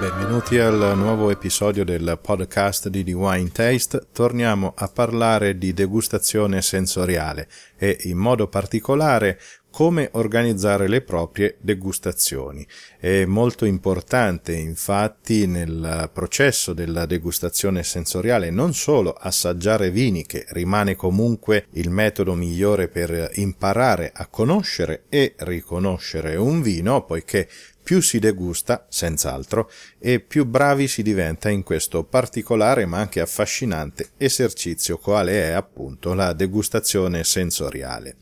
Benvenuti al nuovo episodio del podcast di The Wine Taste. Torniamo a parlare di degustazione sensoriale e in modo particolare come organizzare le proprie degustazioni. È molto importante infatti nel processo della degustazione sensoriale non solo assaggiare vini, che rimane comunque il metodo migliore per imparare a conoscere e riconoscere un vino, poiché più si degusta, senz'altro, e più bravi si diventa in questo particolare ma anche affascinante esercizio quale è appunto la degustazione sensoriale.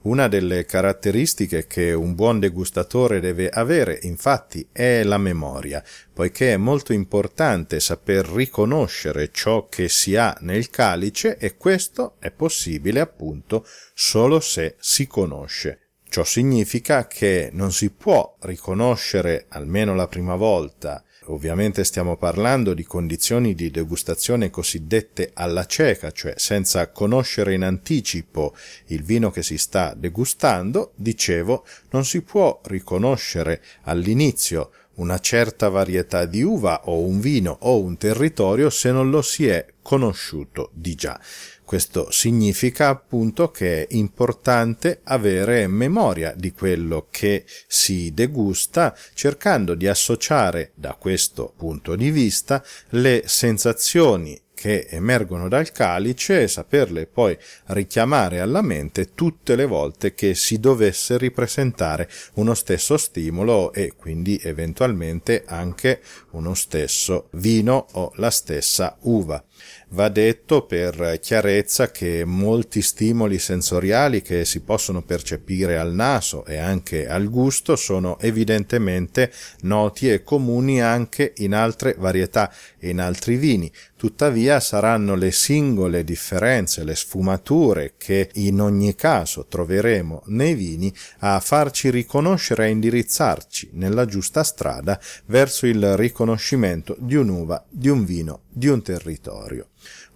Una delle caratteristiche che un buon degustatore deve avere, infatti, è la memoria, poiché è molto importante saper riconoscere ciò che si ha nel calice, e questo è possibile, appunto, solo se si conosce. Ciò significa che non si può riconoscere, almeno la prima volta, ovviamente stiamo parlando di condizioni di degustazione cosiddette alla cieca, cioè senza conoscere in anticipo il vino che si sta degustando, dicevo, non si può riconoscere all'inizio una certa varietà di uva o un vino o un territorio se non lo si è conosciuto di già. Questo significa appunto che è importante avere memoria di quello che si degusta, cercando di associare da questo punto di vista le sensazioni che emergono dal calice e saperle poi richiamare alla mente tutte le volte che si dovesse ripresentare uno stesso stimolo e quindi eventualmente anche uno stesso vino o la stessa uva. Va detto per chiarezza che molti stimoli sensoriali che si possono percepire al naso e anche al gusto sono evidentemente noti e comuni anche in altre varietà e in altri vini. Tuttavia saranno le singole differenze, le sfumature che in ogni caso troveremo nei vini a farci riconoscere e indirizzarci nella giusta strada verso il riconoscimento di un'uva, di un vino, di un territorio.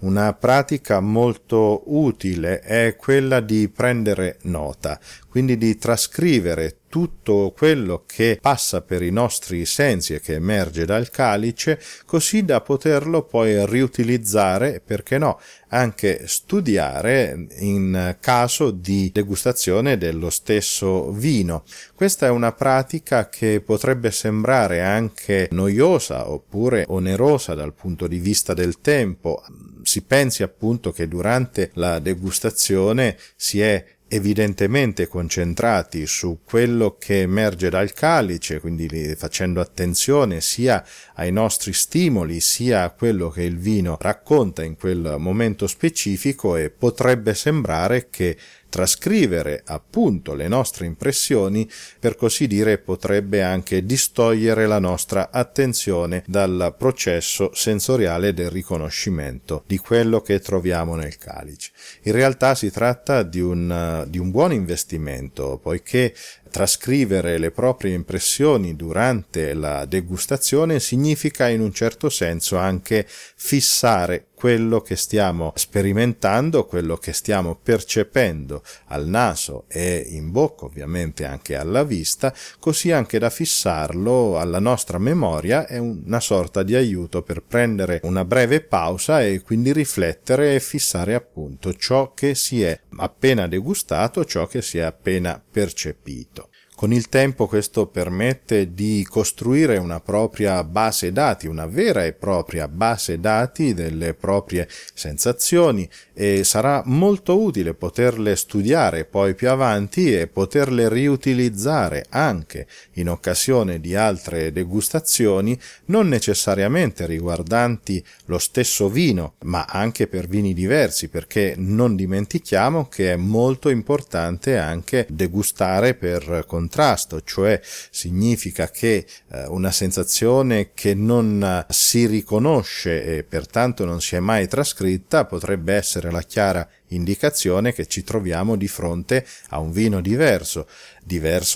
Una pratica molto utile è quella di prendere nota, quindi di trascrivere tutto quello che passa per i nostri sensi e che emerge dal calice, così da poterlo poi riutilizzare, perché no, anche studiare in caso di degustazione dello stesso vino. Questa è una pratica che potrebbe sembrare anche noiosa oppure onerosa dal punto di vista del tempo. Si pensi appunto che durante la degustazione si è evidentemente concentrati su quello che emerge dal calice, quindi facendo attenzione sia ai nostri stimoli sia a quello che il vino racconta in quel momento specifico, e potrebbe sembrare che trascrivere appunto le nostre impressioni, per così dire, potrebbe anche distogliere la nostra attenzione dal processo sensoriale del riconoscimento di quello che troviamo nel calice. In realtà si tratta di un buon investimento, poiché trascrivere le proprie impressioni durante la degustazione significa in un certo senso anche fissare quello che stiamo sperimentando, quello che stiamo percependo al naso e in bocca, ovviamente anche alla vista, così anche da fissarlo alla nostra memoria. È una sorta di aiuto per prendere una breve pausa e quindi riflettere e fissare appunto ciò che si è appena degustato, ciò che si è appena percepito. Con il tempo questo permette di costruire una propria base dati, una vera e propria base dati delle proprie sensazioni, e sarà molto utile poterle studiare poi più avanti e poterle riutilizzare anche in occasione di altre degustazioni, non necessariamente riguardanti lo stesso vino, ma anche per vini diversi, perché non dimentichiamo che è molto importante anche degustare per contenuti contrasto, cioè significa che una sensazione che non si riconosce e pertanto non si è mai trascritta potrebbe essere la chiara indicazione che ci troviamo di fronte a un vino diverso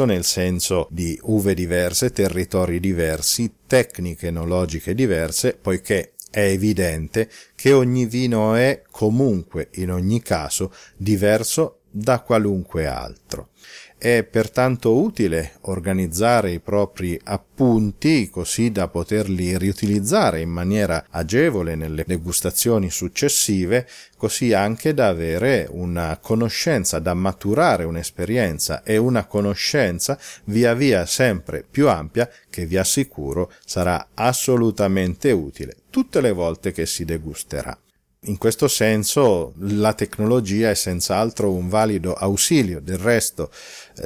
nel senso di uve diverse, territori diversi, tecniche enologiche diverse, poiché è evidente che ogni vino è comunque, in ogni caso, diverso da qualunque altro. È pertanto utile organizzare i propri appunti così da poterli riutilizzare in maniera agevole nelle degustazioni successive, così anche da avere una conoscenza, da maturare un'esperienza e una conoscenza via via sempre più ampia che vi assicuro sarà assolutamente utile tutte le volte che si degusterà. In questo senso la tecnologia è senz'altro un valido ausilio, del resto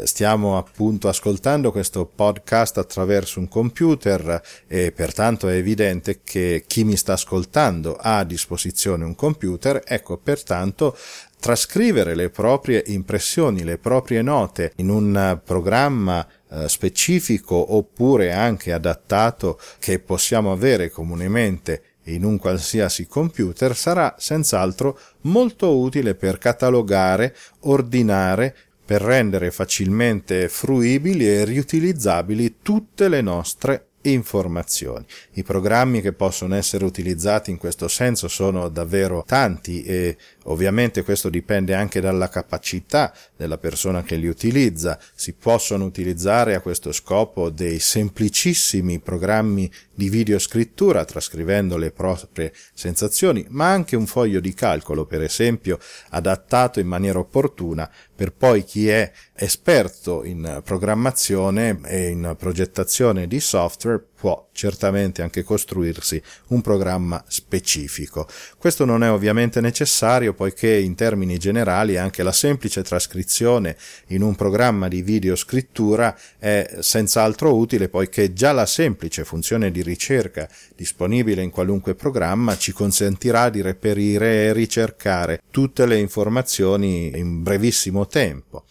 stiamo appunto ascoltando questo podcast attraverso un computer e pertanto è evidente che chi mi sta ascoltando ha a disposizione un computer, ecco pertanto trascrivere le proprie impressioni, le proprie note in un programma specifico oppure anche adattato che possiamo avere comunemente in un qualsiasi computer sarà senz'altro molto utile per catalogare, ordinare, per rendere facilmente fruibili e riutilizzabili tutte le nostre informazioni. I programmi che possono essere utilizzati in questo senso sono davvero tanti e ovviamente questo dipende anche dalla capacità della persona che li utilizza. Si possono utilizzare a questo scopo dei semplicissimi programmi di videoscrittura trascrivendo le proprie sensazioni, ma anche un foglio di calcolo, per esempio, adattato in maniera opportuna per poi chi è esperto in programmazione e in progettazione di software può certamente anche costruirsi un programma specifico. Questo non è ovviamente necessario poiché in termini generali anche la semplice trascrizione in un programma di videoscrittura è senz'altro utile poiché già la semplice funzione di ricerca disponibile in qualunque programma ci consentirà di reperire e ricercare tutte le informazioni in brevissimo tempo.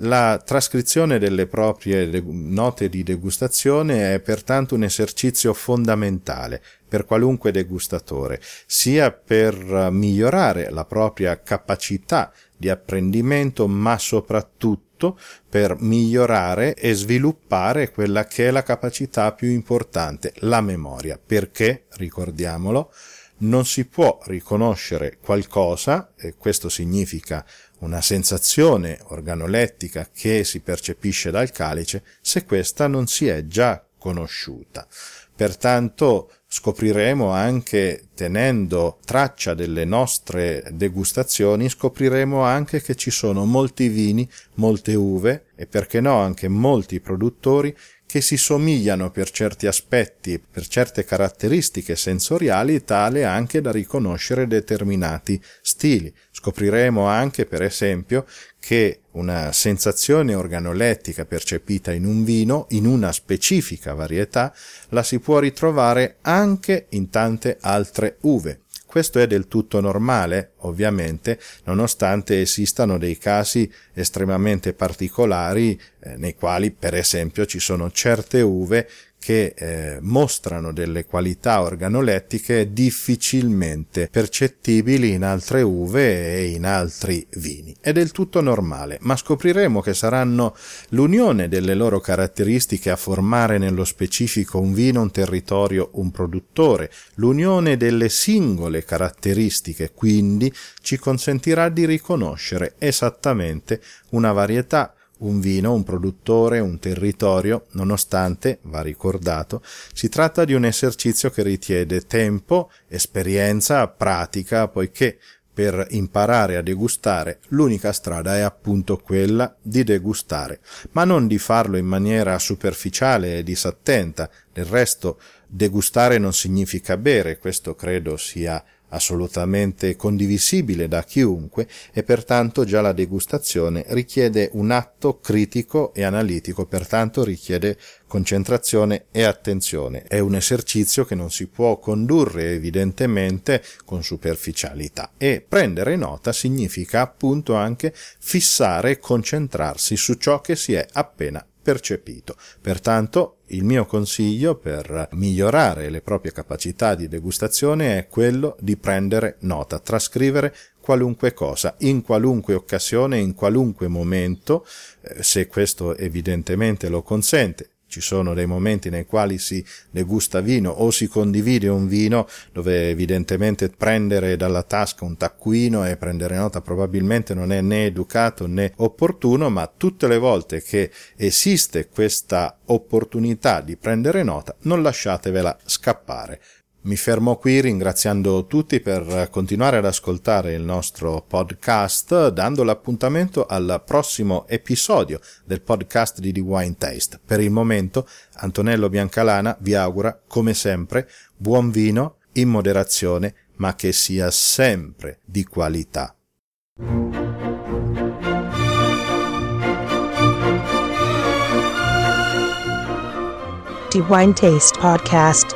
La trascrizione delle proprie note di degustazione è pertanto un esercizio fondamentale per qualunque degustatore, sia per migliorare la propria capacità di apprendimento, ma soprattutto per migliorare e sviluppare quella che è la capacità più importante, la memoria, perché, ricordiamolo, non si può riconoscere qualcosa, e questo significa una sensazione organolettica che si percepisce dal calice, se questa non si è già conosciuta. Pertanto scopriremo anche, tenendo traccia delle nostre degustazioni, scopriremo anche che ci sono molti vini, molte uve e perché no anche molti produttori che si somigliano per certi aspetti, per certe caratteristiche sensoriali, tale anche da riconoscere determinati stili. Scopriremo anche, per esempio, che una sensazione organolettica percepita in un vino, in una specifica varietà, la si può ritrovare anche in tante altre uve. Questo è del tutto normale, ovviamente, nonostante esistano dei casi estremamente particolari nei quali, per esempio, ci sono certe uve che mostrano delle qualità organolettiche difficilmente percettibili in altre uve e in altri vini. È del tutto normale, ma scopriremo che saranno l'unione delle loro caratteristiche a formare nello specifico un vino, un territorio, un produttore. L'unione delle singole caratteristiche, quindi, ci consentirà di riconoscere esattamente una varietà, un vino, un produttore, un territorio, nonostante, va ricordato, si tratta di un esercizio che richiede tempo, esperienza, pratica, poiché per imparare a degustare l'unica strada è appunto quella di degustare, ma non di farlo in maniera superficiale e disattenta. Del resto, degustare non significa bere, questo credo sia assolutamente condivisibile da chiunque e pertanto già la degustazione richiede un atto critico e analitico, pertanto richiede concentrazione e attenzione. È un esercizio che non si può condurre evidentemente con superficialità e prendere nota significa appunto anche fissare e concentrarsi su ciò che si è appena percepito. Pertanto, il mio consiglio per migliorare le proprie capacità di degustazione è quello di prendere nota, trascrivere qualunque cosa, in qualunque occasione, in qualunque momento, se questo evidentemente lo consente. Ci sono dei momenti nei quali si degusta vino o si condivide un vino dove evidentemente prendere dalla tasca un taccuino e prendere nota probabilmente non è né educato né opportuno, ma tutte le volte che esiste questa opportunità di prendere nota non lasciatevela scappare. Mi fermo qui ringraziando tutti per continuare ad ascoltare il nostro podcast, dando l'appuntamento al prossimo episodio del podcast di The Wine Taste. Per il momento Antonello Biancalana vi augura, come sempre, buon vino in moderazione, ma che sia sempre di qualità. The Wine Taste Podcast.